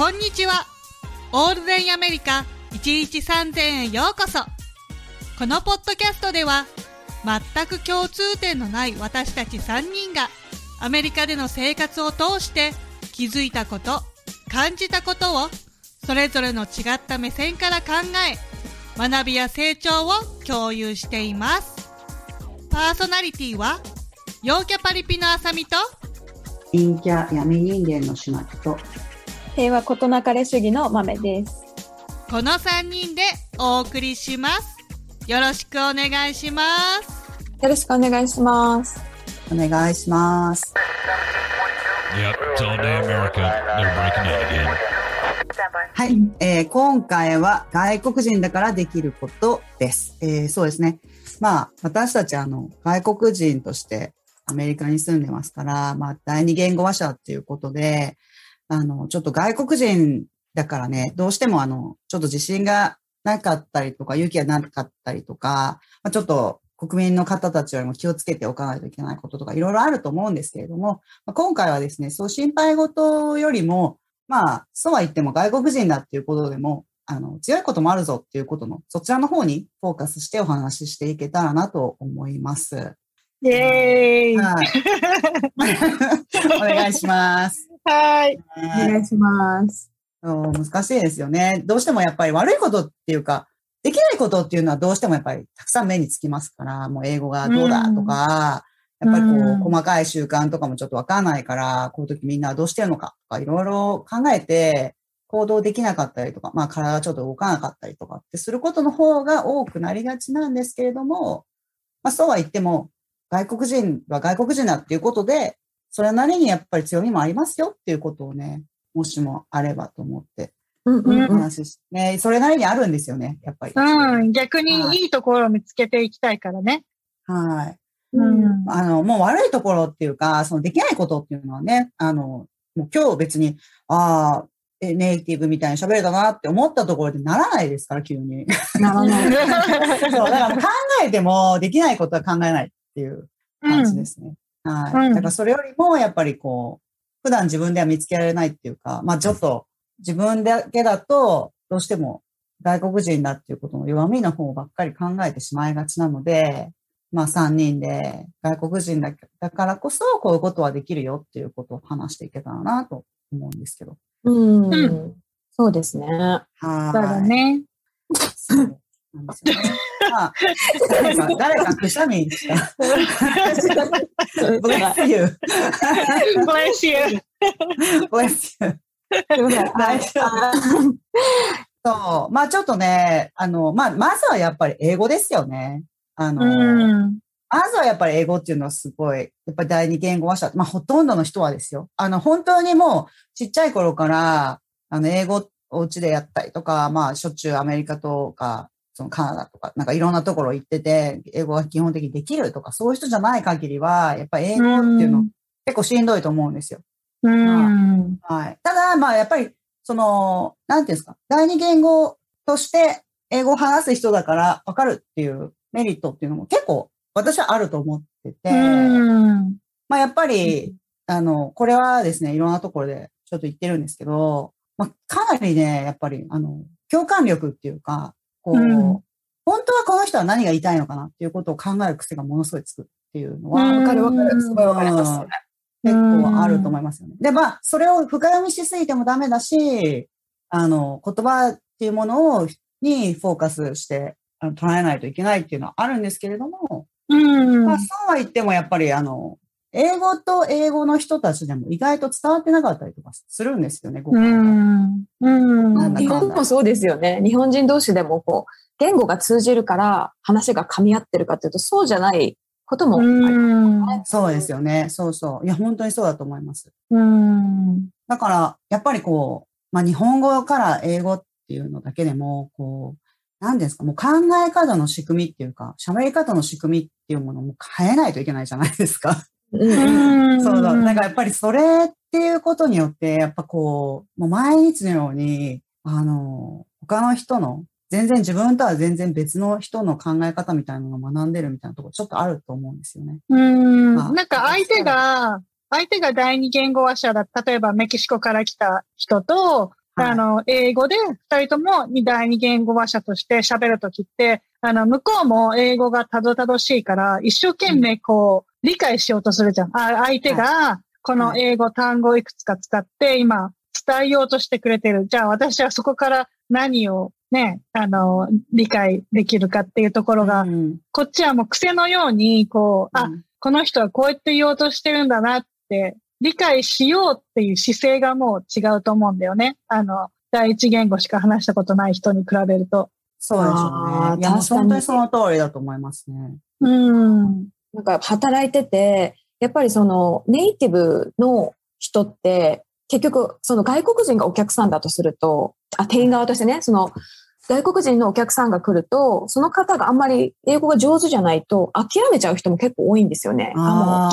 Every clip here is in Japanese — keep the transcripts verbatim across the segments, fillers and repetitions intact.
こんにちは。オールデンアメリカいちにちさんぜんえんようこそ。このポッドキャストでは全く共通点のない私たちさんにんがアメリカでの生活を通して気づいたこと、感じたことをそれぞれの違った目線から考え、学びや成長を共有しています。パーソナリティは陽キャパリピのあさみと陰キャ闇人間のしまきと平和ことなかれ主義のまめです。このさんにんでお送りします。よろしくお願いします。よろしくお願いします。お願いします。はい、えー、今回は外国人だからできることです。えー、そうですね。まあ私たちあの外国人としてアメリカに住んでますから、まあ第二言語話者っていうことで、あのちょっと外国人だからね、どうしてもあのちょっと自信がなかったりとか勇気がなかったりとか、まあ、ちょっと国民の方たちよりも気をつけておかないといけないこととかいろいろあると思うんですけれども、まあ、今回はですね、そう心配事よりもまあそうは言っても外国人だっていうことでもあの強いこともあるぞっていうことのそちらの方にフォーカスしてお話ししていけたらなと思います。イエーイ、はい、お願いします。はい、お願いします。難しいですよね。どうしてもやっぱり悪いことっていうか、できないことっていうのはどうしてもやっぱりたくさん目につきますから、もう英語がどうだとか、うん、やっぱりこう、うん、細かい習慣とかもちょっとわかんないから、こういう時みんなどうしてるのかとかいろいろ考えて行動できなかったりとか、まあ体がちょっと動かなかったりとかってすることの方が多くなりがちなんですけれども、まあそうは言っても、外国人は外国人だっていうことで、それなりにやっぱり強みもありますよっていうことをね、もしもあればと思って、うんうんうん、話して、ね、それなりにあるんですよね、やっぱり。うん、逆にいいところを見つけていきたいからね。はい。うん、あの、もう悪いところっていうか、そのできないことっていうのはね、あの、もう今日別に、ああ、ネイティブみたいに喋れたなって思ったところでならないですから、急に。ならない。そう、だから考えてもできないことは考えないっていう感じですね。うん、はい。だからそれよりも、やっぱりこう、普段自分では見つけられないっていうか、まあちょっと自分だけだとどうしても外国人だっていうことの弱みの方ばっかり考えてしまいがちなので、まあさんにんで外国人だからこそこういうことはできるよっていうことを話していけたらなと思うんですけど。うん、うん、そうですね。はい。そうだね。なんですよね。まあ、誰か、誰かくしゃみした。Bless you. Bless you. Bless you. そう。まあちょっとね、あの、まあ、まずはやっぱり英語ですよね。あの、うん、まずはやっぱり英語っていうのはすごい、やっぱり第二言語話者、まあほとんどの人はですよ。あの、本当にもうちっちゃい頃から、あの、英語ってお家でやったりとか、まあ、しょっちゅうアメリカとか、そのカナダとか、なんかいろんなところ行ってて、英語が基本的にできるとか、そういう人じゃない限りは、やっぱり英語っていうの結構しんどいと思うんですよ。うん、はい。ただ、まあ、やっぱり、その、なんていうんですか、第二言語として英語を話す人だからわかるっていうメリットっていうのも結構私はあると思ってて、うんまあ、やっぱり、あの、これはですね、いろんなところでちょっと言ってるんですけど、まあ、かなりね、やっぱり、あの、共感力っていうか、こう、うん、本当はこの人は何が言いたいのかなっていうことを考える癖がものすごいつくっていうのは、わかるわかる、すごいわかりますよね。結構あると思いますよね。で、まあ、それを深読みしすぎてもダメだし、あの、言葉っていうものを、にフォーカスしてあの捉えないといけないっていうのはあるんですけれども、うんまあ、そうは言ってもやっぱり、あの、英語と英語の人たちでも意外と伝わってなかったりとかするんですよね。うんうん、日本もそうですよね。日本人同士でもこう言語が通じるから話が噛み合ってるかっていうとそうじゃないこともある、ね、そうですよね。そうそう。いや本当にそうだと思います。うんだからやっぱりこう、まあ、日本語から英語っていうのだけでもこう何ですかもう考え方の仕組みっていうか喋り方の仕組みっていうものも変えないといけないじゃないですか。うんそうだ。なんかやっぱりそれっていうことによって、やっぱこう、もう毎日のように、あの、他の人の、全然自分とは全然別の人の考え方みたいなのを学んでるみたいなところちょっとあると思うんですよね。うん。まあ、なんか相手が、相手が第二言語話者だ。例えばメキシコから来た人と、あの、英語で二人とも第二言語話者として喋るときって、あの、向こうも英語がたどたどしいから、一生懸命こう、理解しようとするじゃん。あ、相手が、この英語単語をいくつか使って、今、伝えようとしてくれてる。じゃあ、私はそこから何をね、あの、理解できるかっていうところが、うん、こっちはもう癖のように、こう、うん、あ、この人はこうやって言おうとしてるんだなって、理解しようっていう姿勢がもう違うと思うんだよね。あの、第一言語しか話したことない人に比べると。そうですよね。いや、本当にその通りだと思いますね。うん。なんか働いてて、やっぱりそのネイティブの人って、結局、その外国人がお客さんだとすると、あ、店員側としてね、その外国人のお客さんが来ると、その方があんまり英語が上手じゃないと諦めちゃう人も結構多いんですよね。あ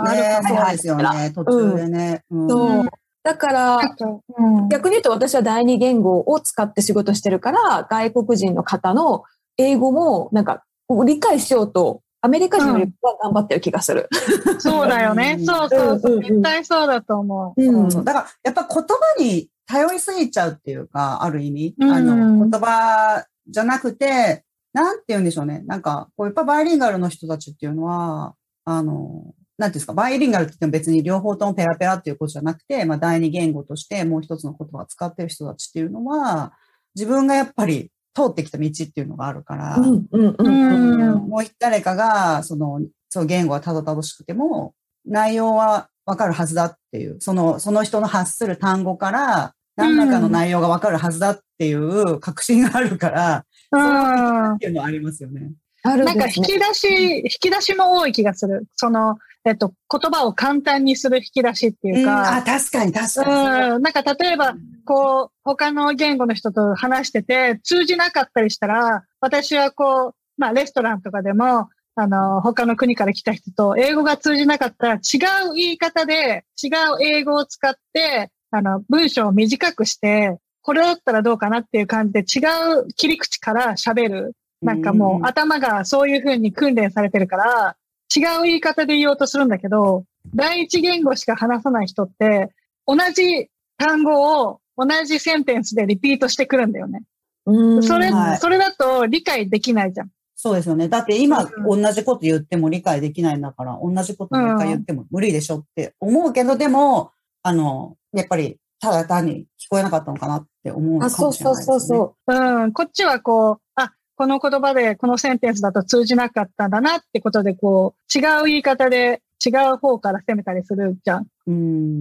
あ、なるほど。そうですよね。途中でね。うん、そう。だから、うん、逆に言うと私は第二言語を使って仕事してるから、外国人の方の英語もなんか理解しようと、アメリカ人よりは頑張ってる気がする。うん、そうだよね。そうそうそう。絶対そうだと思う。うん、だから、やっぱ言葉に頼りすぎちゃうっていうか、ある意味。うん、あの、言葉じゃなくて、なんて言うんでしょうね。なんか、こう、やっぱバイリンガルの人たちっていうのは、あの、なんていうんですか、バイリンガルって言っても別に両方ともペラペラっていうことじゃなくて、まあ、第二言語としてもう一つの言葉を使ってる人たちっていうのは、自分がやっぱり、通ってきた道っていうのがあるから、うんうんうんうん、もう誰かがその、その言語はたどたどしくても内容はわかるはずだっていう、その、その人の発する単語から何らかの内容がわかるはずだっていう確信があるから、うん、そうっていうのはありますよね。あるですね。なんか引き出し、引き出しも多い気がする。その、えっと、言葉を簡単にする引き出しっていうか。うん、あ、確かに確かに。うん。なんか例えば、こう、他の言語の人と話してて、通じなかったりしたら、私はこう、まあ、レストランとかでも、あの、他の国から来た人と、英語が通じなかったら、違う言い方で、違う英語を使って、あの、文章を短くして、これだったらどうかなっていう感じで、違う切り口から喋る。なんかもう頭がそういう風に訓練されてるから、違う言い方で言おうとするんだけど、第一言語しか話さない人って、同じ単語を同じセンテンスでリピートしてくるんだよね。うん、それ、はい、それだと理解できないじゃん。そうですよね。だって今同じこと言っても理解できないんだから、同じこともう一回言っても無理でしょって思うけど、でも、あの、やっぱりただ単に聞こえなかったのかなって思うかもしれないですね。あ、そうそうそうそう。うん、こっちはこう、あ、この言葉でこのセンテンスだと通じなかったんだなってことで、こう、違う言い方で違う方から攻めたりするじゃん。う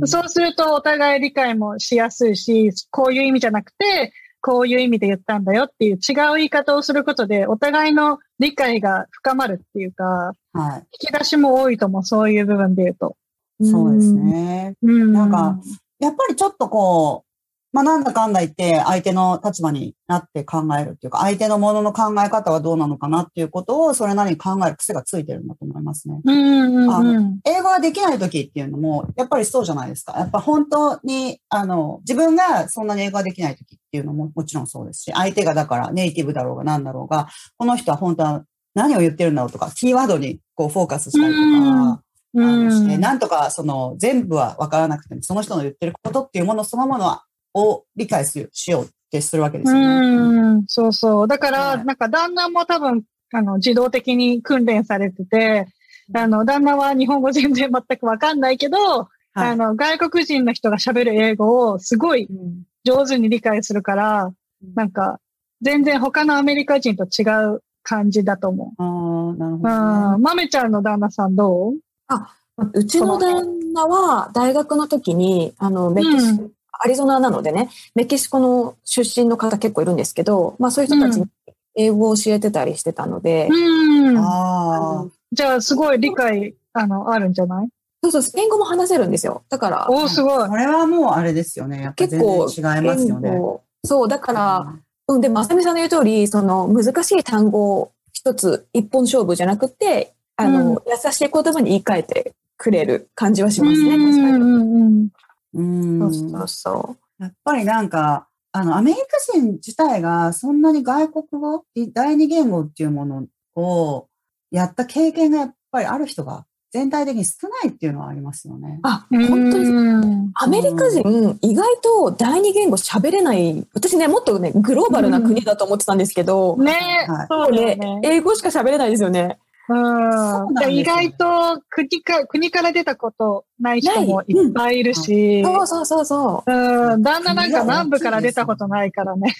ん、そうするとお互い理解もしやすいし、こういう意味じゃなくて、こういう意味で言ったんだよっていう違う言い方をすることで、お互いの理解が深まるっていうか、はい、引き出しも多いとも、そういう部分で言うと。そうですね。うん、なんか、やっぱりちょっとこう、まあ、なんだかんだ言って相手の立場になって考えるっていうか、相手のものの考え方はどうなのかなっていうことをそれなりに考える癖がついてるんだと思いますね。うんうんうん、あの英語ができない時っていうのもやっぱりそうじゃないですか。やっぱ本当にあの自分がそんなに英語ができない時っていうのももちろんそうですし、相手がだからネイティブだろうが何だろうが、この人は本当は何を言ってるんだろうとか、キーワードにこうフォーカスしたりとか、うんうん、あのしてなんとかその全部は分からなくてもその人の言ってることっていうものそのものはを理解するしようってするわけですよね。うん、そうそう。だから、はい、なんか旦那も多分、あの、自動的に訓練されてて、あの、旦那は日本語全然全くわかんないけど、はい、あの、外国人の人が喋る英語をすごい上手に理解するから、うん、なんか、全然他のアメリカ人と違う感じだと思う。ああ、なるほど、ね。うん。まめちゃんの旦那さんどう？あ、うちの旦那は大学の時に、あの、メキシコ、うんアリゾナなのでね、メキシコの出身の方結構いるんですけど、まあそういう人たちに英語を教えてたりしてたので。うん、ああ。じゃあすごい理解、あの、あるんじゃない？そうそう、スペイン語も話せるんですよ。だから。おー、すごい。これはもうあれですよね。やっぱ全然違いますよね。そう、だから、うん、でも、まさみさんの言う通り、その難しい単語を一つ一本勝負じゃなくて、あの、うん、優しい言葉に言い換えてくれる感じはしますね。うん、確かに。うんうんうんそうそうそう。やっぱりなんか、あの、アメリカ人自体がそんなに外国語、第二言語っていうものをやった経験がやっぱりある人が全体的に少ないっていうのはありますよね。あ、本当にアメリカ人意外と第二言語喋れない。私ね、もっとねグローバルな国だと思ってたんですけど、うん、ね、はい、そうね、英語しか喋れないですよね。うん、ね、意外と国か、国から出たことない人もいっぱいいるし、うん、そうそうそうそう、うん、旦那なんか南部から出たことないからね。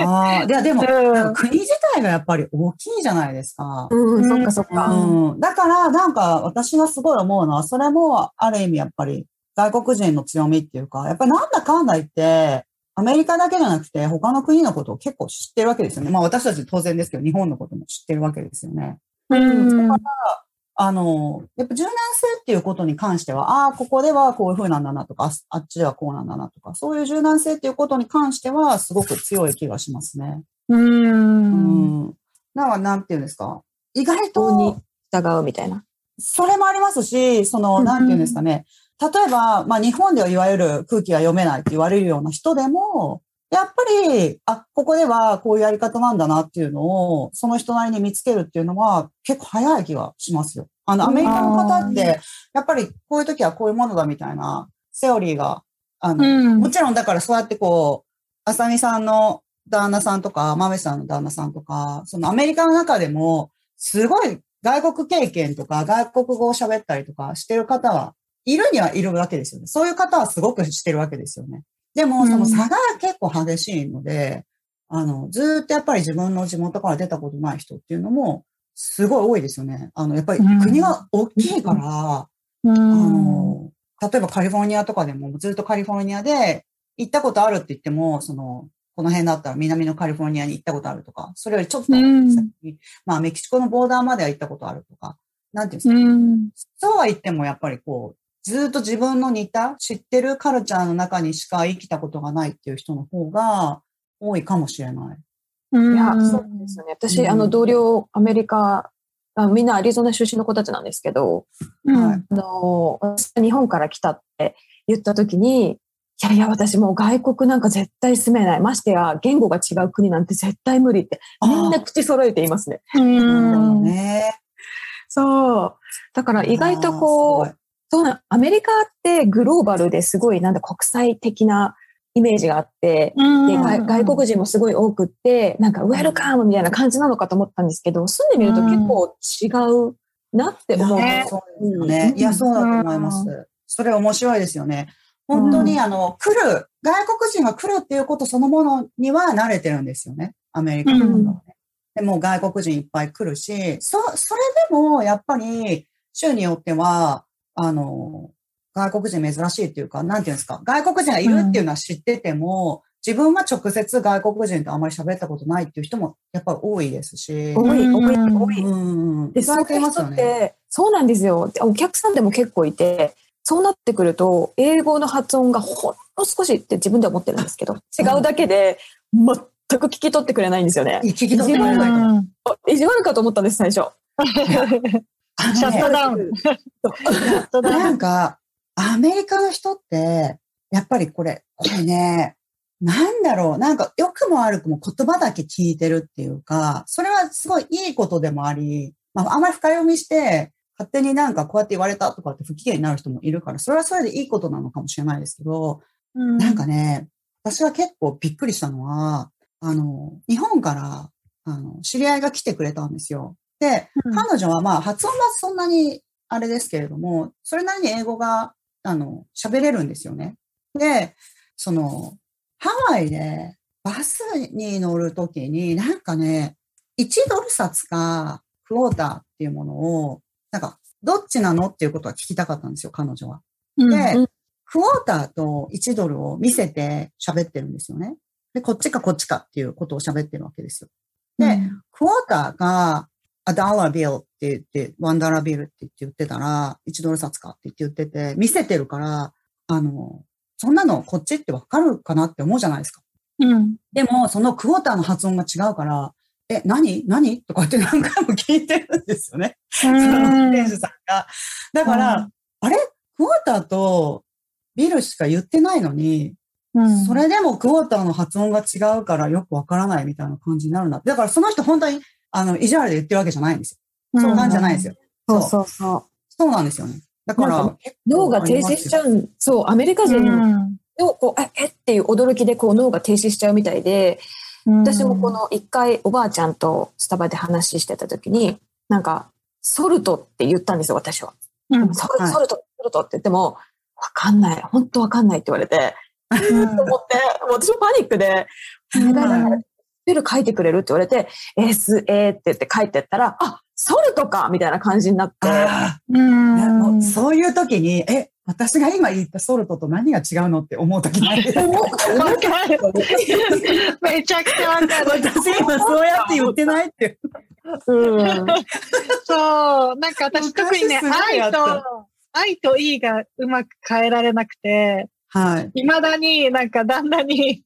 ああ、で、でも、うん、国自体がやっぱり大きいじゃないですか。うん、そっかそっか。うん。だから、なんか、私がすごい思うのは、それも、ある意味やっぱり、外国人の強みっていうか、やっぱりなんだかんだ言って、アメリカだけじゃなくて、他の国のことを結構知ってるわけですよね。まあ、私たち当然ですけど、日本のことも知ってるわけですよね。うん。だから、あの、やっぱ柔軟性っていうことに関しては、ああ、ここではこういう風なんだなとか、あっちではこうなんだなとか、そういう柔軟性っていうことに関しては、すごく強い気がしますね。うーん。うん。だから、なんていうんですか。意外と。に従うみたいな。それもありますし、その、なんていうんですかね。例えば、まあ、日本ではいわゆる空気が読めないって言われるような人でも、やっぱり、あ、ここではこういうやり方なんだなっていうのを、その人なりに見つけるっていうのは結構早い気がしますよ。あの、アメリカの方って、やっぱりこういう時はこういうものだみたいな、セオリーが、あの、うん、もちろんだからそうやってこう、あさみさんの旦那さんとか、まめさんの旦那さんとか、そのアメリカの中でも、すごい外国経験とか、外国語を喋ったりとかしてる方はいるにはいるわけですよね。そういう方はすごくしてるわけですよね。でも、その差が結構激しいので、うん、あの、ずーっとやっぱり自分の地元から出たことない人っていうのも、すごい多いですよね。あの、やっぱり国が大きいから、うん、あの、例えばカリフォルニアとかでも、ずっとカリフォルニアで行ったことあるって言っても、その、この辺だったら南のカリフォルニアに行ったことあるとか、それよりちょっと先に、うん、まあ、メキシコのボーダーまでは行ったことあるとか、なんていうんですか、うん、そうは言ってもやっぱりこう、ずっと自分の似た、知ってるカルチャーの中にしか生きたことがないっていう人の方が多いかもしれない。うん、いや、そうですよね。私、うん、あの、同僚、アメリカ、みんなアリゾナ出身の子たちなんですけど、うん、あの、私日本から来たって言った時に、いやいや、私もう外国なんか絶対住めない。ましてや、言語が違う国なんて絶対無理って、みんな口揃えていますね。うん。ね。そう。だから意外とこう、そうな、アメリカってグローバルですごいなんだ国際的なイメージがあって、うん、で外国人もすごい多くってなんかウェルカムみたいな感じなのかと思ったんですけど、住んでみると結構違うなって思う、ね、そうですよね。いや、そうだと思います、うん、それ面白いですよね本当に。あの、来る外国人が来るっていうことそのものには慣れてるんですよね、アメリカの方はね、うん、でも外国人いっぱい来るし、そそれでもやっぱり州によってはあの、外国人珍しいっていうか、なんていうんですか、外国人がいるっていうのは知ってても、うん、自分は直接外国人とあまり喋ったことないっていう人もやっぱり多いですし。多い、多い、多い。うん。で、そういう人って、そうなんですよ。お客さんでも結構いて、そうなってくると、英語の発音がほんの少しって自分では思ってるんですけど、違うだけで、全く聞き取ってくれないんですよね。聞き取ってくれない。意地悪かと思ったんです、最初。シャットダウン。なんか、アメリカの人って、やっぱりこれ、これね、なんだろう、なんか良くも悪くも言葉だけ聞いてるっていうか、それはすごいいいことでもあり、まあ、あんまり深読みして、勝手になんかこうやって言われたとかって不機嫌になる人もいるから、それはそれでいいことなのかもしれないですけど、うん、なんかね、私は結構びっくりしたのは、あの、日本から、あの、知り合いが来てくれたんですよ。で、彼女はまあ発音はそんなにあれですけれども、それなりに英語が、あの、喋れるんですよね。で、その、ハワイでバスに乗るときに、なんかね、いちドルさつかクォーターっていうものを、なんか、どっちなのっていうことは聞きたかったんですよ、彼女は。で、うんうん、クォーターといちドルを見せて喋ってるんですよね。で、こっちかこっちかっていうことを喋ってるわけですよ。で、うん、クォーターが、アダラビルって言って、ワンダラビルって言って言ってたら、いちドルさつかって言って言ってて、見せてるから、あの、そんなのこっちってわかるかなって思うじゃないですか。うん。でも、そのクォーターの発音が違うから、え、何何とかって何回も聞いてるんですよね。その店主さんが。だから、あれクォーターとビルしか言ってないのに、うん、それでもクォーターの発音が違うからよくわからないみたいな感じになるんだ。だからその人本当に、あの、意地悪で言ってるわけじゃないんですよ。そうなんじゃないんですよ。うん、そうそうそう。そうなんですよね。だから脳が停止しちゃう、そう、アメリカ人のこう、うん、えっっていう驚きでこう脳が停止しちゃうみたいで、私もこの一回おばあちゃんとスタバで話してた時になんかソルトって言ったんですよ、私は、うん、ソルト、はい、ソルト、ソルトって言ってもわかんない、本当わかんないって言われて、うん、と思って、私もパニックで、うん、だからスペル書いてくれるって言われて、うん、エスエー って言って書いてったら、あ、ソルトかみたいな感じになって、うん、いやもうそういう時に、え、私が今言ったソルトと何が違うのって思う時ないですか？めちゃくちゃわかる。私今そうやって言ってないって。うん、そう、なんか私特にね、愛と、愛と E がうまく変えられなくて、はい。未だになんかだんだんに、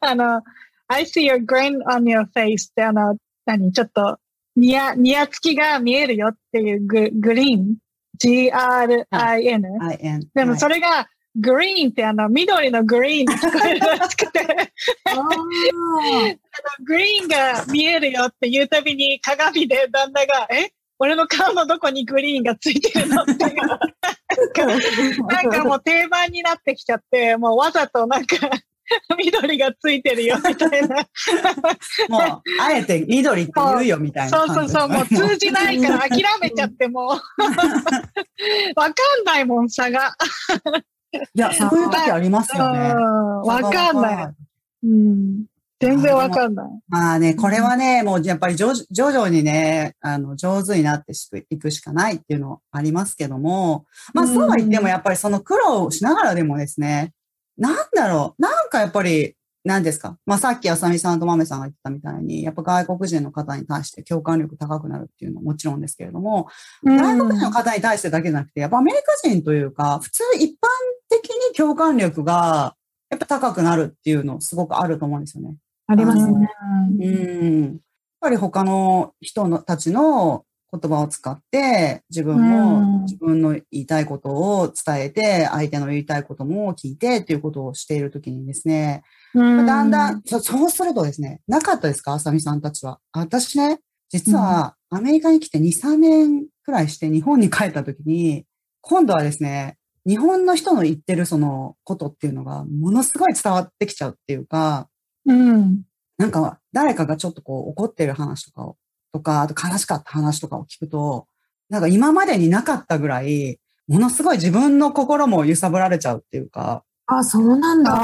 あの、I see your grin on your face ってあの、何、ちょっと、にや、にやつきが見えるよっていう グ, グリーン。ジーアールアイエヌ。はい、でもそれが、グリーンってあの、緑のグリーンに聞こえるらしくて。あの、グリーンが見えるよっていうたびに鏡で旦那が、え、俺の顔のどこにグリーンがついてるのっていうなんかもう定番になってきちゃって、もうわざとなんか、緑がついてるよみたいなもうあえて緑って言うよみたいな、そうそうそう、もう通じないから諦めちゃってもうわかんないもん差がいやそういう時ありますよね、わかんない、うん、全然わかんない。まあね、これはね、もうやっぱり徐々にね、あの上手になっていくしかないっていうのありますけども、まあそうは言ってもやっぱりその苦労をしながらでもですね、なんだろう、なんかやっぱり、何ですか、まあさっきあさみさんとまめさんが言ったみたいに、やっぱ外国人の方に対して共感力高くなるっていうのはもちろんですけれども、うん、外国人の方に対してだけじゃなくて、やっぱアメリカ人というか、普通一般的に共感力がやっぱ高くなるっていうのすごくあると思うんですよね。ありますね。うん。やっぱり他の人のたちの言葉を使って自分も自分の言いたいことを伝えて、相手の言いたいことも聞いてっていうことをしているときにですね、うん、だんだんそうするとですね、なかったですか、あさみさんたちは。私ね、実はアメリカに来てにさんねんくらいして日本に帰ったときに、今度はですね、日本の人の言ってるそのことっていうのがものすごい伝わってきちゃうっていうか、うん、なんか誰かがちょっとこう怒ってる話とかをとか、あと悲しかった話とかを聞くと、なんか今までになかったぐらい、ものすごい自分の心も揺さぶられちゃうっていうか。あ、そうなんだ。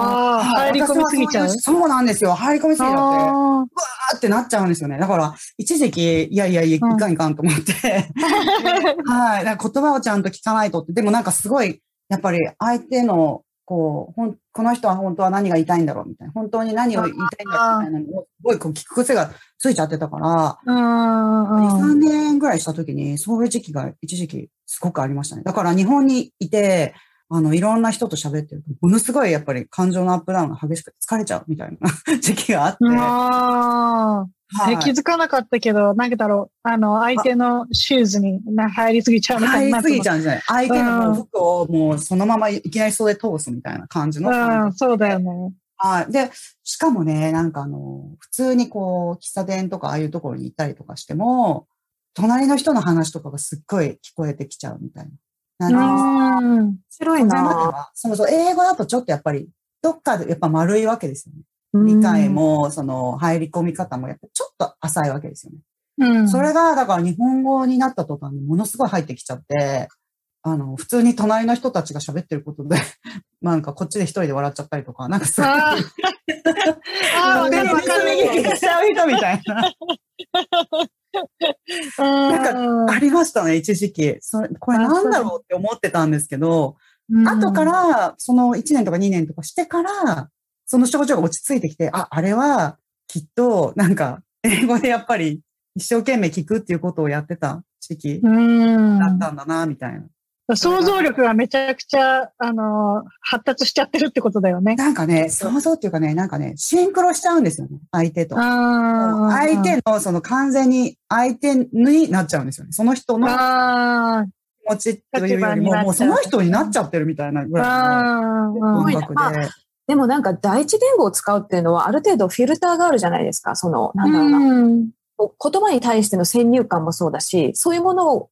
入り込みすぎちゃう。そうなんですよ。入り込みすぎちゃって、うわーってなっちゃうんですよね。だから、一時期、いやいやいや、いかんいかんと思って。はい。だから言葉をちゃんと聞かないとって。でもなんかすごい、やっぱり相手の、こう、ほん、この人は本当は何が言いたいんだろうみたいな、本当に何を言いたいんだみたいなのを、すごいこう聞く癖がついちゃってたから、にさんねんぐらいした時に、そういう時期が一時期すごくありましたね。だから日本にいて、あの、いろんな人と喋ってると、ものすごいやっぱり感情のアップダウンが激しくて疲れちゃうみたいな時期があって。あはい、気づかなかったけど、なんだろう、あの、相手のシューズに入りすぎちゃうみたいな。入りすぎちゃうんじゃない。相手の服をもうそのままいきなり袖通すみたいな感じの感じ。そうだよね。はい。で、しかもね、なんかあの、普通にこう、喫茶店とかああいうところに行ったりとかしても、隣の人の話とかがすっごい聞こえてきちゃうみたいな。なんうん。面白いな。そもそも英語だとちょっとやっぱり、どっかでやっぱ丸いわけですよね。理解も、その、入り込み方も、やっぱちょっと浅いわけですよね。うん、それが、だから日本語になった途端にものすごい入ってきちゃって、あの、普通に隣の人たちが喋ってることで、なんかこっちで一人で笑っちゃったりとか、なんかそう。ああ、わかるわかる。水にしちゃう人みたいな。なんか、ありましたね、一時期。それ、これなんだろうって思ってたんですけど、うん、後から、そのいちねんとかにねんとかしてから、その症状が落ち着いてきて、あ、あれはきっとなんか英語でやっぱり一生懸命聞くっていうことをやってた時期だったんだな、みたいな。想像力がめちゃくちゃ、あの、発達しちゃってるってことだよね。なんかね、想像っていうかね、なんかね、シンクロしちゃうんですよね、相手と。相手の、その完全に相手になっちゃうんですよね。その人の気持ちというよりも、もうその人になっちゃってるみたいなぐらいの感覚で。でもなんか第一言語を使うっていうのはある程度フィルターがあるじゃないですか。その、なんだろうな。うん、言葉に対しての先入観もそうだし、そういうものを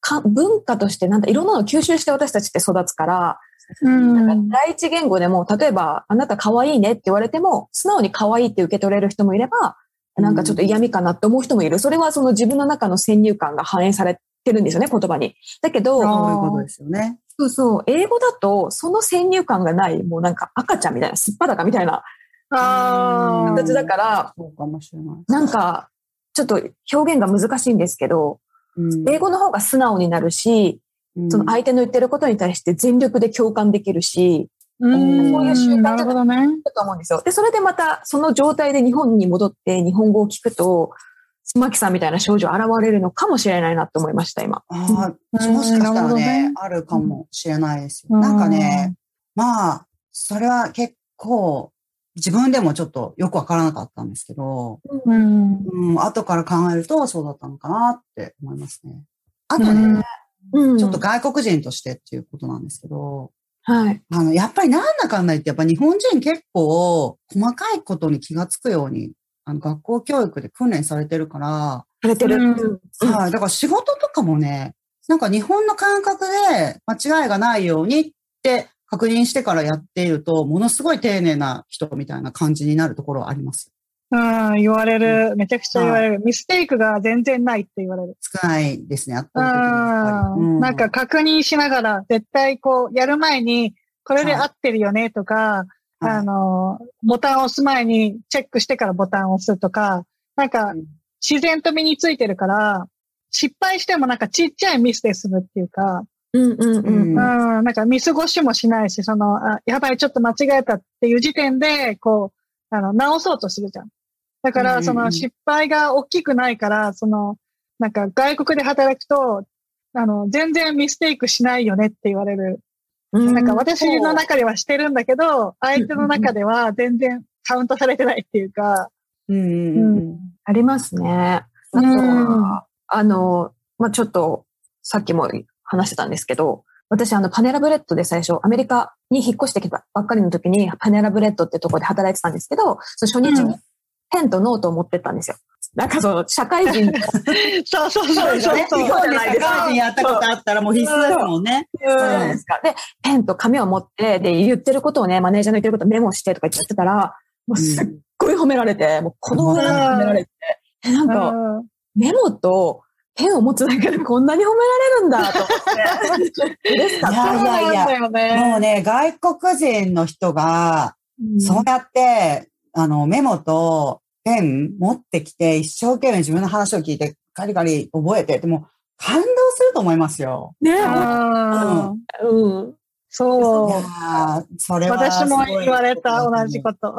か文化としてなんだいろんなのを吸収して私たちって育つから、うん、なんか第一言語でも例えばあなた可愛いねって言われても素直に可愛いって受け取れる人もいればなんかちょっと嫌味かなって思う人もいる。それはその自分の中の先入観が反映されてるんですよね、言葉に。だけどそういうことですよね。そうそう英語だとその先入観がないもうなんか赤ちゃんみたいなすっぱだかみたいな形だからそうかもしれない。なんかちょっと表現が難しいんですけど、うん、英語の方が素直になるし、うん、その相手の言ってることに対して全力で共感できるし、うん、そういう習慣だと思うんですよ。で、それでまたその状態で日本に戻って日本語を聞くと、マキさんみたいな症状現れるのかもしれないなと思いました、今。ああ、もしかしたらね、あるかもしれないですよ。なんかね、まあ、それは結構、自分でもちょっとよくわからなかったんですけど、うんうん、後から考えるとそうだったのかなって思いますね。あとね、うん、ちょっと外国人としてっていうことなんですけど、はい、あのやっぱりなんだかんだ言ってやっぱ日本人結構細かいことに気がつくようにあの学校教育で訓練されてるからされてる、うんはい、だから仕事とかもねなんか日本の感覚で間違いがないようにって確認してからやっているとものすごい丁寧な人みたいな感じになるところはあります。うん、言われる、うん、めちゃくちゃ言われる、はい、ミステイクが全然ないって言われる。少ないですね、あったら、うん。なんか確認しながら、絶対こう、やる前に、これで合ってるよねとか、はい、あの、ボタンを押す前にチェックしてからボタンを押すとか、なんか、自然と身についてるから、失敗してもなんかちっちゃいミスで済むっていうか、うんうんうん。なんか見過ごしもしないし、その、あ、やばい、ちょっと間違えたっていう時点で、こう、あの、直そうとするじゃん。だから、その失敗が大きくないから、その、なんか外国で働くと、あの、全然ミステイクしないよねって言われる。うん、なんか私の中ではしてるんだけど、相手の中では全然カウントされてないっていうか。うんうんうん、ありますね。あとは、あの、まあ、ちょっと、さっきも話してたんですけど、私あのパネラブレッドで最初アメリカに引っ越してきたばっかりの時にパネラブレッドってとこで働いてたんですけど、その初日に、うんペンとノートを持ってったんですよ。なんかその、社会人。そうそうそう。そうですね。日本で社会人やったことあったらもう必須ですもんね。そうなんですか。で、ペンと紙を持って、で、言ってることをね、マネージャーの言ってることをメモしてとか言ってたら、もうすっごい褒められて、もうこの上で褒められて、うん、なんか、メモとペンを持つだけでこんなに褒められるんだと思って。ですか？いやいやいや。そうなんだよね。もうね、外国人の人が、そうやって、うんあの、メモとペン持ってきて、一生懸命自分の話を聞いて、カリカリ覚えて、でも、感動すると思いますよ。ねえ。うん。うん。そう。いやそれは。私も言われた、同じこと。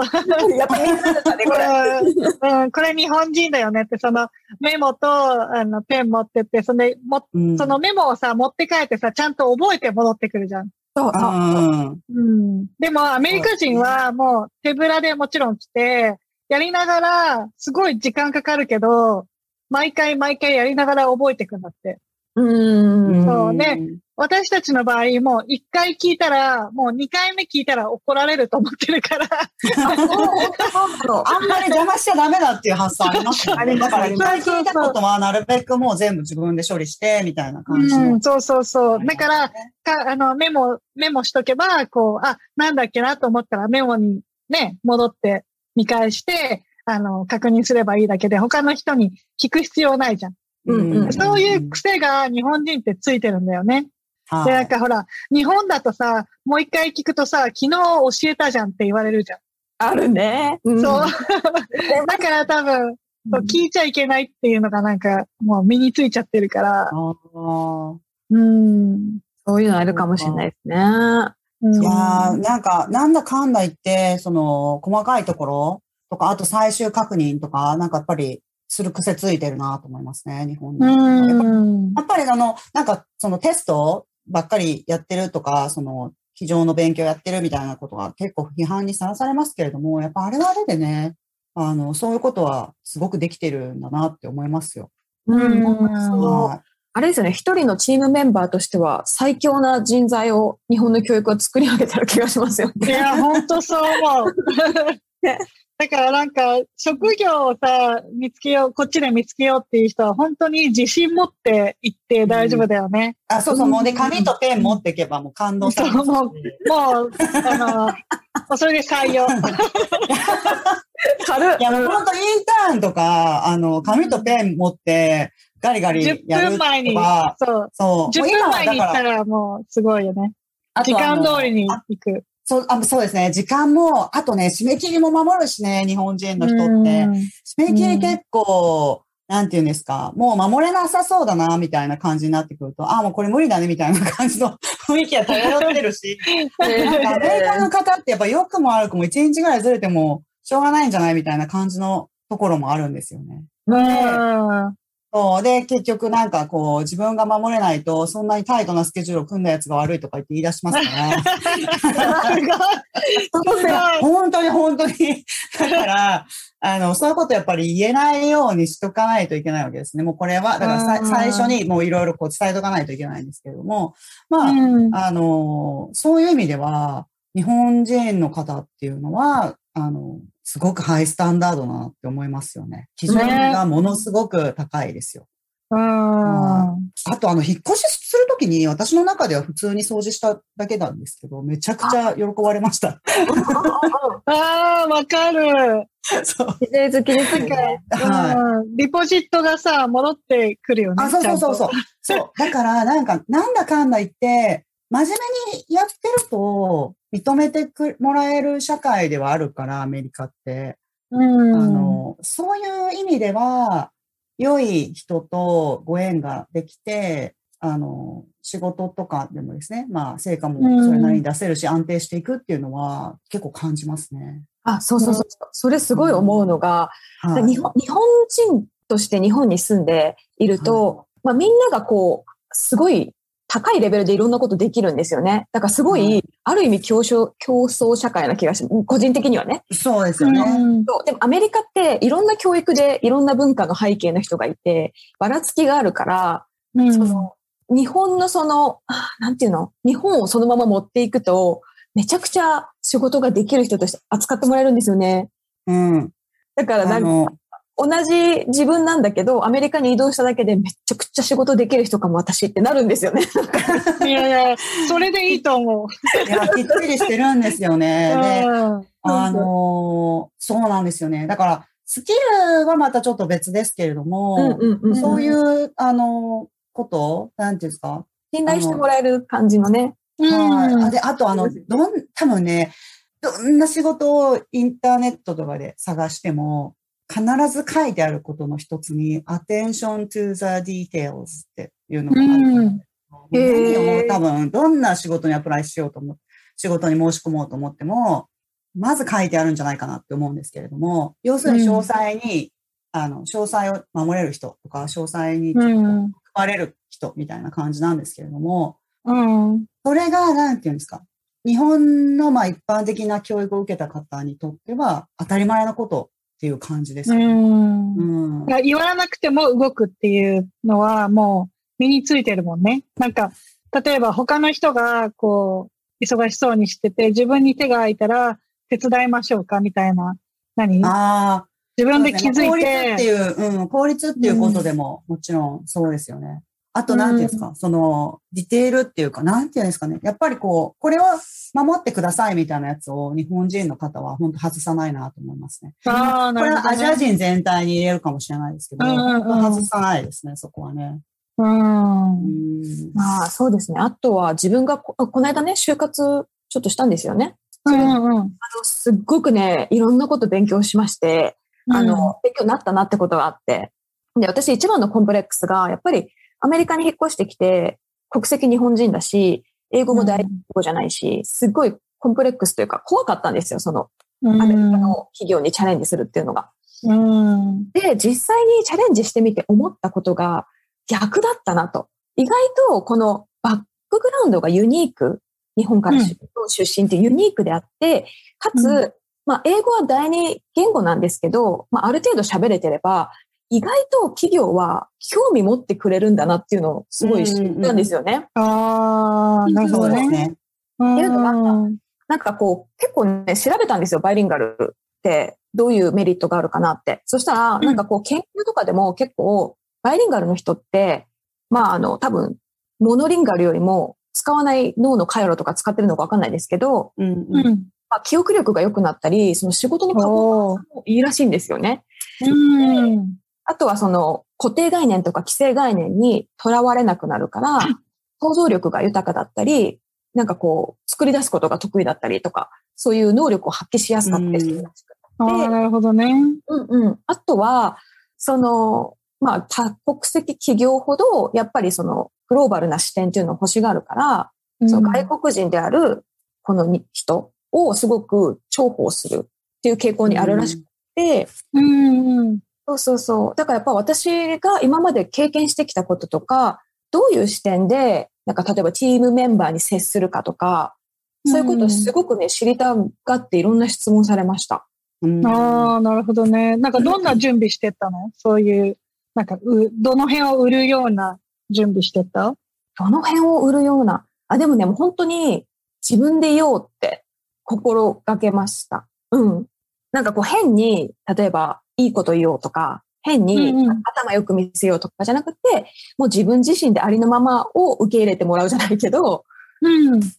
やっぱり、ね、これ、うん。これ日本人だよねって、その、メモと、あの、ペン持ってって、その、も、うん、そのメモをさ、持って帰ってさ、ちゃんと覚えて戻ってくるじゃん。そうそううんうん、でもアメリカ人はもう手ぶらでもちろん来て、やりながらすごい時間かかるけど、毎回毎回やりながら覚えていくんだって。うーんそうね。私たちの場合もういっかい聞いたら、もうにかいめ聞いたら怒られると思ってるから。あんまり邪魔しちゃダメだっていう発想ありますよね。だからいっかい聞いたことはなるべくもう全部自分で処理して、みたいな感じの。うん、そうそうそう。だから、かあのメモ、メモしとけば、こう、あ、なんだっけなと思ったらメモにね、戻って見返して、あの、確認すればいいだけで、他の人に聞く必要ないじゃん。うんうんうん、そういう癖が日本人ってついてるんだよね。はい、で、なんかほら、日本だとさ、もう一回聞くとさ、昨日教えたじゃんって言われるじゃん。あるね。うん、そう。だから多分、うん、聞いちゃいけないっていうのがなんか、もう身についちゃってるから。あうん、そういうのあるかもしれないですね。うん、いやなんか、なんだかんだ言って、その、細かいところとか、あと最終確認とか、なんかやっぱり、する癖ついてるなと思いますね、日本の。やっぱりあの、なんかそのテストばっかりやってるとか、その机上の勉強やってるみたいなことが結構批判にさらされますけれども、やっぱあれはあれでね、あの、そういうことはすごくできてるんだなって思いますよ。うん。そう。あれですよね、一人のチームメンバーとしては最強な人材を日本の教育は作り上げてる気がしますよね。いや、ほんとそう思う。ねだからなんか職業をさ見つけよう、こっちで見つけようっていう人は本当に自信持って行って大丈夫だよね。うん、あ、そうそう、もうね、紙とペン持っていけばもう感動する。そう、もう、もう、あの、それで採用。軽い。いや、本当インターンとか、あの、紙とペン持って、ガリガリやるとか。じゅっぷんまえに、そう。そう。じゅっぷんまえに行ったらもうすごいよね。時間通りに行く。そう、あ、そうですね。時間も、あとね、締め切りも守るしね、日本人の人って。締め切り結構、なんていうんですか、もう守れなさそうだな、みたいな感じになってくると、ああ、もうこれ無理だね、みたいな感じの雰囲気は漂ってるし。なんかアメリカの方ってやっぱ良くも悪くもいちにちぐらいずれてもしょうがないんじゃないみたいな感じのところもあるんですよね。うん。そう。で、結局なんかこう、自分が守れないと、そんなにタイトなスケジュールを組んだやつが悪いとか言って言い出しますから。本当に本当に。だから、あの、そういうことやっぱり言えないようにしとかないといけないわけですね。もうこれは、だから最初にもういろいろこう伝えとかないといけないんですけれども、まあ、うん、あの、そういう意味では、日本人の方っていうのは、あの、すごくハイスタンダードだなって思いますよね。基準がものすごく高いですよ。ね、ああと、あの、引っ越しするときに私の中では普通に掃除しただけなんですけど、めちゃくちゃ喜ばれました。ああ、わかる。そう。気づきですね。はい。ディポジットがさ、戻ってくるよね。あ、そうそうそうそう。そう。だから、なんか、なんだかんだ言って、真面目にやってると、認めてくもらえる社会ではあるから、アメリカって。うん、あの、そういう意味では、良い人とご縁ができて、あの、仕事とかでもですね、まあ、成果もそれなりに出せるし、うん、安定していくっていうのは結構感じますね。あ、そうそうそう。うん、それすごい思うのが、はい、日本、日本人として日本に住んでいると、はい、まあ、みんながこう、すごい、高いレベルでいろんなことできるんですよね。だからすごい、うん、ある意味競争、競争社会な気がします。個人的にはね。そうですよね。うん、そう。でもアメリカっていろんな教育でいろんな文化の背景の人がいて、ばらつきがあるから、うん、その日本のその、なんていうの、日本をそのまま持っていくと、めちゃくちゃ仕事ができる人として扱ってもらえるんですよね。うん。だからなんか、同じ自分なんだけど、アメリカに移動しただけでめちゃくちゃ仕事できる人かも私ってなるんですよね。いやいや、それでいいと思う。いや、きっちりしてるんですよね。で、あの、そうなんですよね。だから、スキルはまたちょっと別ですけれども、そういう、あの、こと、なんていうんですか。信頼してもらえる感じのね。はい。で、あと、あの、どん、多分ね、どんな仕事をインターネットとかで探しても、必ず書いてあることの一つに、attention to the details っていうのがある。うん、何を多分、どんな仕事にアプライしようと思って、仕事に申し込もうと思っても、まず書いてあるんじゃないかなって思うんですけれども、要するに詳細に、うん、あの、詳細を守れる人とか、詳細に含まれる人みたいな感じなんですけれども、うん、それが、なんていうんですか。日本の、まあ、一般的な教育を受けた方にとっては、当たり前のこと。っていう感じですね。うんうん、言わなくても動くっていうのはもう身についてるもんね。なんか、例えば他の人がこう、忙しそうにしてて、自分に手が空いたら手伝いましょうかみたいな。何？ああ。自分で気づいて。効率っていう、うん、効率っていうことでも、うん、もちろんそうですよね。あと何ていうんですか、うん、その、ディテールっていうか、何ていうんですかね。やっぱりこう、これは守ってくださいみたいなやつを日本人の方は本当外さないなと思いますね。ああ、なるほど、ね。これはアジア人全体に言えるかもしれないですけど、うんうん、外さないですね、そこはね。うん。うん、まあ、そうですね。あとは自分がこ、この間ね、就活ちょっとしたんですよね。うんうん、あのすっごくね、いろんなこと勉強しまして、あの、うん、勉強になったなってことがあって。で、私一番のコンプレックスが、やっぱり、アメリカに引っ越してきて、国籍日本人だし、英語も第一言語じゃないし、うん、すごいコンプレックスというか怖かったんですよ、その、アメリカの企業にチャレンジするっていうのが。うん、で、実際にチャレンジしてみて思ったことが逆だったなと。意外とこのバックグラウンドがユニーク、日本から出身ってユニークであって、かつ、うん、まあ英語は第二言語なんですけど、まあある程度喋れてれば、意外と企業は興味持ってくれるんだなっていうのをすごい知ったんですよね。うんうん、ああ、なるほどね。っていうのが、なんかこう、結構ね、調べたんですよ、バイリンガルって。どういうメリットがあるかなって。そしたら、なんかこう、研究とかでも結構、バイリンガルの人って、まあ、あの、多分、モノリンガルよりも使わない脳の回路とか使ってるのかわかんないですけど、うんうんまあ、記憶力が良くなったり、その仕事のパフォーマンスもいいらしいんですよね。うんあとはその固定概念とか既成概念にとらわれなくなるから、想像力が豊かだったり、なんかこう、作り出すことが得意だったりとか、そういう能力を発揮しやすかったりするらしくて。ああ、なるほどね。うんうん。あとは、その、まあ、多国籍企業ほど、やっぱりその、グローバルな視点っていうのを欲しがるから、うん、その外国人である、この人をすごく重宝するっていう傾向にあるらしくて、うんうんうんそうそうそう。だからやっぱ私が今まで経験してきたこととか、どういう視点で、なんか例えばチームメンバーに接するかとか、そういうことをすごくね、うん、知りたがっていろんな質問されました。うん、ああ、なるほどね。なんかどんな準備してったの？そういう、なんかう、どの辺を売るような準備してった？どの辺を売るような。あ、でもね、もう本当に自分で言おうって心がけました。うん。なんかこう変に、例えば、いいこと言おうとか、変に頭よく見せようとかじゃなくて、うんうん、もう自分自身でありのままを受け入れてもらうじゃないけど、うん、自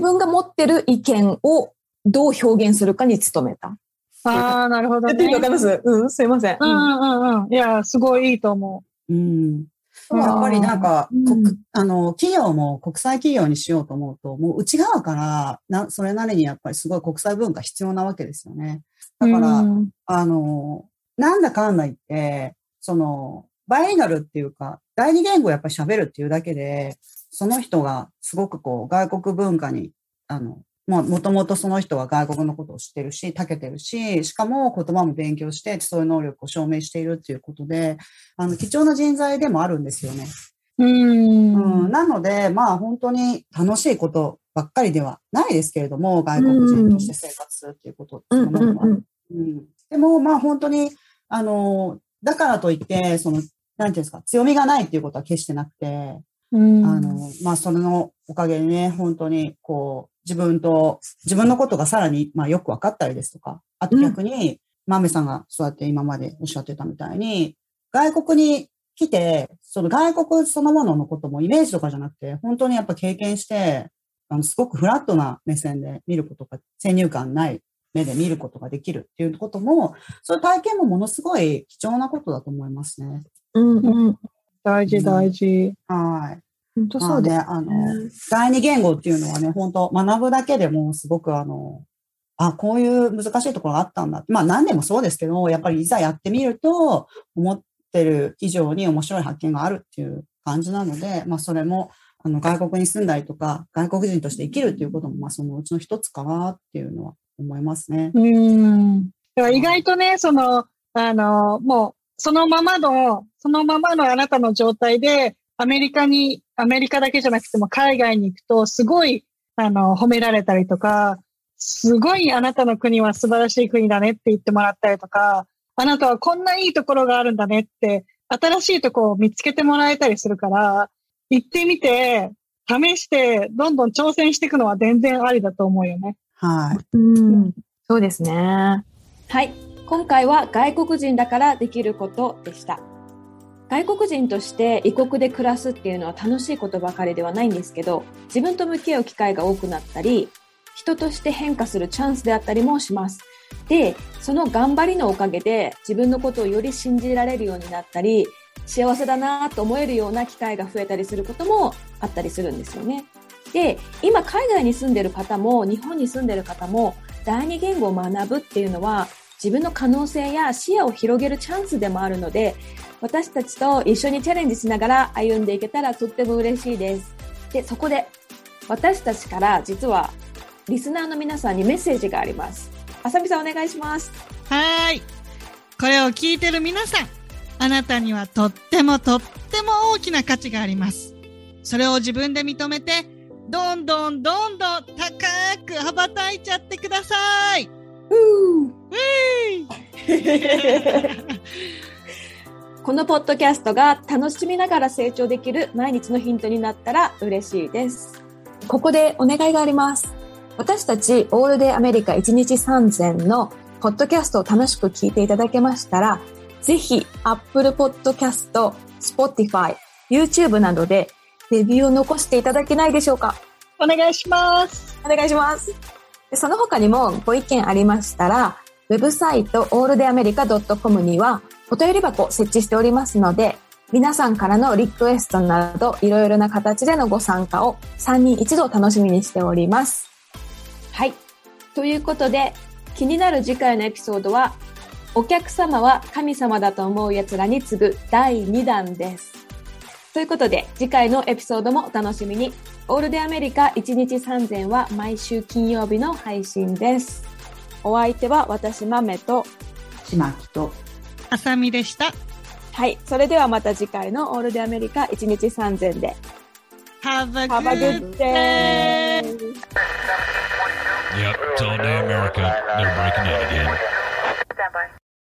分が持ってる意見をどう表現するかに努めた。ああ、なるほど、ね。やってるのかなす。うん、すいません。うんうんうん。いや、すごいいいと思う。うん。やっぱりなんか、うん、あの、企業も国際企業にしようと思うと、もう内側からな、それなりにやっぱりすごい国際文化必要なわけですよね。だから、うん、あの、なんだかんだ言って、その、バイリンガルっていうか、第二言語をやっぱり喋るっていうだけで、その人がすごくこう、外国文化に、あの、もともとその人は外国のことを知ってるし、長けてるし、しかも言葉も勉強して、そういう能力を証明しているっていうことで、あの、貴重な人材でもあるんですよね。うん。うん、なので、まあ本当に楽しいことばっかりではないですけれども、外国人として生活するっていうことっていうものもある。うん。でも、まあ本当に、あの、だからといって、その、なんていうんですか、強みがないっていうことは決してなくて、うん、あの、まあそれのおかげでね、本当に、こう、自分と、自分のことがさらに、まあよく分かったりですとか、あと逆に、マメさんがそうやって今までおっしゃってたみたいに、外国に来て、その外国そのもののこともイメージとかじゃなくて、本当にやっぱ経験して、あの、すごくフラットな目線で見ることが、先入観ない。目で見ることができるっていうことも、そういう体験もものすごい貴重なことだと思いますね。うんうん。大事大事。うん、はい。本当そうで、まあね、あの、第二言語っていうのはね、本当学ぶだけでもすごくあの、あ、こういう難しいところがあったんだ。まあ何でもそうですけど、やっぱりいざやってみると、思ってる以上に面白い発見があるっていう感じなので、まあそれも、あの、外国に住んだりとか、外国人として生きるっていうことも、まあそのうちの一つかなっていうのは、思いますね。うん。では意外とね、その、あの、もう、そのままの、そのままのあなたの状態で、アメリカに、アメリカだけじゃなくても海外に行くと、すごい、あの、褒められたりとか、すごいあなたの国は素晴らしい国だねって言ってもらったりとか、あなたはこんないいところがあるんだねって、新しいとこを見つけてもらえたりするから、行ってみて、試して、どんどん挑戦していくのは全然ありだと思うよね。はい、うん、そうですね。はい、今回は外国人だからできることでした。外国人として異国で暮らすっていうのは楽しいことばかりではないんですけど、自分と向き合う機会が多くなったり、人として変化するチャンスであったりもします。で、その頑張りのおかげで自分のことをより信じられるようになったり、幸せだなと思えるような機会が増えたりすることもあったりするんですよね。で、今海外に住んでる方も日本に住んでる方も第二言語を学ぶっていうのは自分の可能性や視野を広げるチャンスでもあるので、私たちと一緒にチャレンジしながら歩んでいけたらとっても嬉しいです。で、そこで私たちから実はリスナーの皆さんにメッセージがあります。あさみさんお願いします。はい。これを聞いてる皆さん、あなたにはとってもとっても大きな価値があります。それを自分で認めて、どんどんどんどん高く羽ばたいちゃってください。うーこのポッドキャストが楽しみながら成長できる毎日のヒントになったら嬉しいです。ここでお願いがあります。私たちオールデイアメリカいちにちさんぜんのポッドキャストを楽しく聞いていただけましたら、ぜひ Apple Podcast、Spotify、YouTube などでレビューを残していただけないでしょうか。お願いします。お願いします。その他にもご意見ありましたら、ウェブサイト オールデイアメリカドットコム にはお便り箱を設置しておりますので、皆さんからのリクエストなどいろいろな形でのご参加をさんにん一同楽しみにしております。はい。ということで、気になる次回のエピソードは、お客様は神様だと思う奴らに次ぐだいにだんです。ということで、次回のエピソードもお楽しみに。オールデイアメリカいちにちさんぜんは毎週金曜日の配信です。お相手は私、まめと、ちまきと、あさみでした。はい。それではまた次回のオールデイアメリカいちにちさんぜんで。Have a good day! Yep, it's all day America. They're breaking out again. Stand by.